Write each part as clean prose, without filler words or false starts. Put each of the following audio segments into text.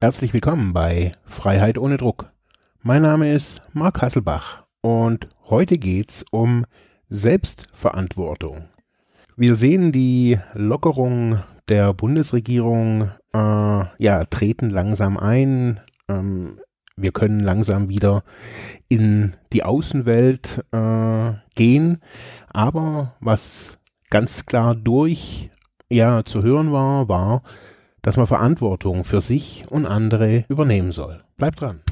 Herzlich willkommen bei Freiheit ohne Druck. Mein Name ist Marc Hasselbach und heute geht's um Selbstverantwortung. Wir sehen die Lockerungen der Bundesregierung treten langsam ein. Wir können langsam wieder in die Außenwelt gehen. Aber was ganz klar zu hören war, dass man Verantwortung für sich und andere übernehmen soll. Bleibt dran! –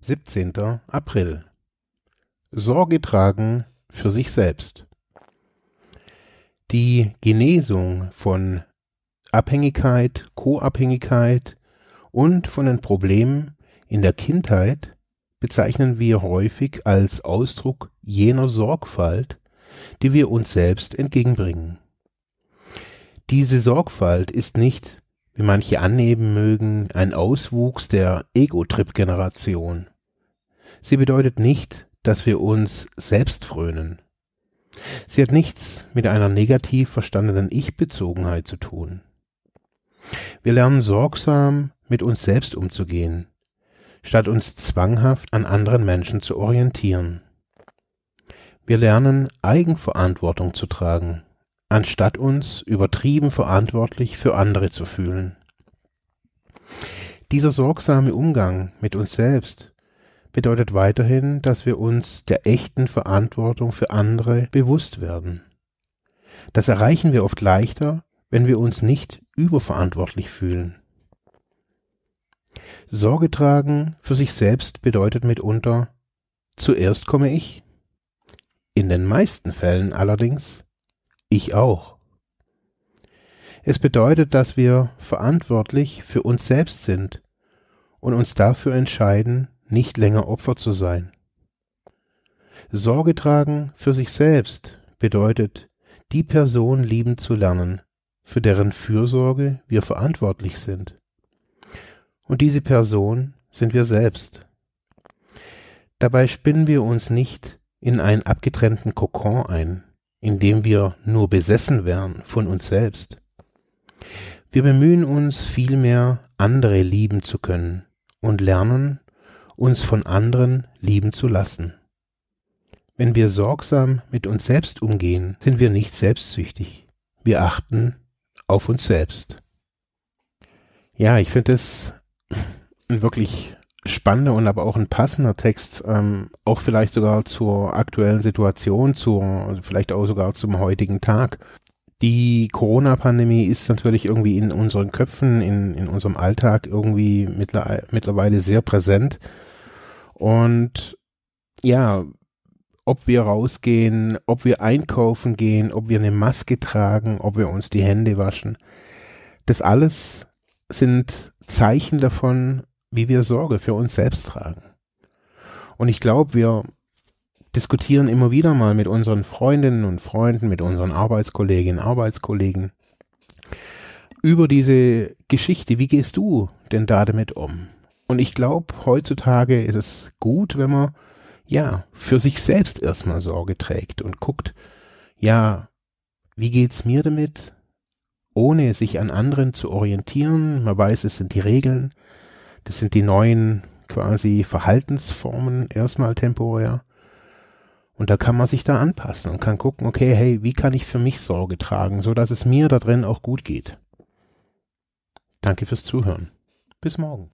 17. April. Sorge tragen für sich selbst. Die Genesung von Abhängigkeit, Co-Abhängigkeit und von den Problemen in der Kindheit bezeichnen wir häufig als Ausdruck jener Sorgfalt, die wir uns selbst entgegenbringen. Diese Sorgfalt ist nicht, wie manche annehmen mögen, ein Auswuchs der Ego-Trip-Generation. Sie bedeutet nicht, dass wir uns selbst frönen. Sie hat nichts mit einer negativ verstandenen Ich-Bezogenheit zu tun. Wir lernen sorgsam, mit uns selbst umzugehen, statt uns zwanghaft an anderen Menschen zu orientieren. Wir lernen, Eigenverantwortung zu tragen, anstatt uns übertrieben verantwortlich für andere zu fühlen. Dieser sorgsame Umgang mit uns selbst bedeutet weiterhin, dass wir uns der echten Verantwortung für andere bewusst werden. Das erreichen wir oft leichter, wenn wir uns nicht überverantwortlich fühlen. Sorge tragen für sich selbst bedeutet mitunter, zuerst komme ich. In den meisten Fällen allerdings, ich auch. Es bedeutet, dass wir verantwortlich für uns selbst sind und uns dafür entscheiden, nicht länger Opfer zu sein. Sorge tragen für sich selbst bedeutet, die Person lieben zu lernen, für deren Fürsorge wir verantwortlich sind. Und diese Person sind wir selbst. Dabei spinnen wir uns nicht in einen abgetrennten Kokon ein, in dem wir nur besessen wären von uns selbst. Wir bemühen uns vielmehr, andere lieben zu können und lernen, uns von anderen lieben zu lassen. Wenn wir sorgsam mit uns selbst umgehen, sind wir nicht selbstsüchtig. Wir achten auf uns selbst. Ja, ich finde es ein wirklich spannender und aber auch ein passender Text, auch vielleicht sogar zur aktuellen Situation, vielleicht auch sogar zum heutigen Tag. Die Corona-Pandemie ist natürlich irgendwie in unseren Köpfen, in unserem Alltag irgendwie mittlerweile sehr präsent. Und ja, ob wir rausgehen, ob wir einkaufen gehen, ob wir eine Maske tragen, ob wir uns die Hände waschen, das alles sind Zeichen davon, wie wir Sorge für uns selbst tragen. Und ich glaube, wir diskutieren immer wieder mal mit unseren Freundinnen und Freunden, mit unseren Arbeitskolleginnen und Arbeitskollegen über diese Geschichte. Wie gehst du denn da damit um? Und ich glaube, heutzutage ist es gut, wenn man für sich selbst erstmal Sorge trägt und guckt, wie geht's mir damit, ohne sich an anderen zu orientieren. Man weiß, es sind die Regeln, das sind die neuen quasi Verhaltensformen erstmal temporär. Und da kann man sich da anpassen und kann gucken, okay, hey, wie kann ich für mich Sorge tragen, sodass es mir da drin auch gut geht. Danke fürs Zuhören. Bis morgen.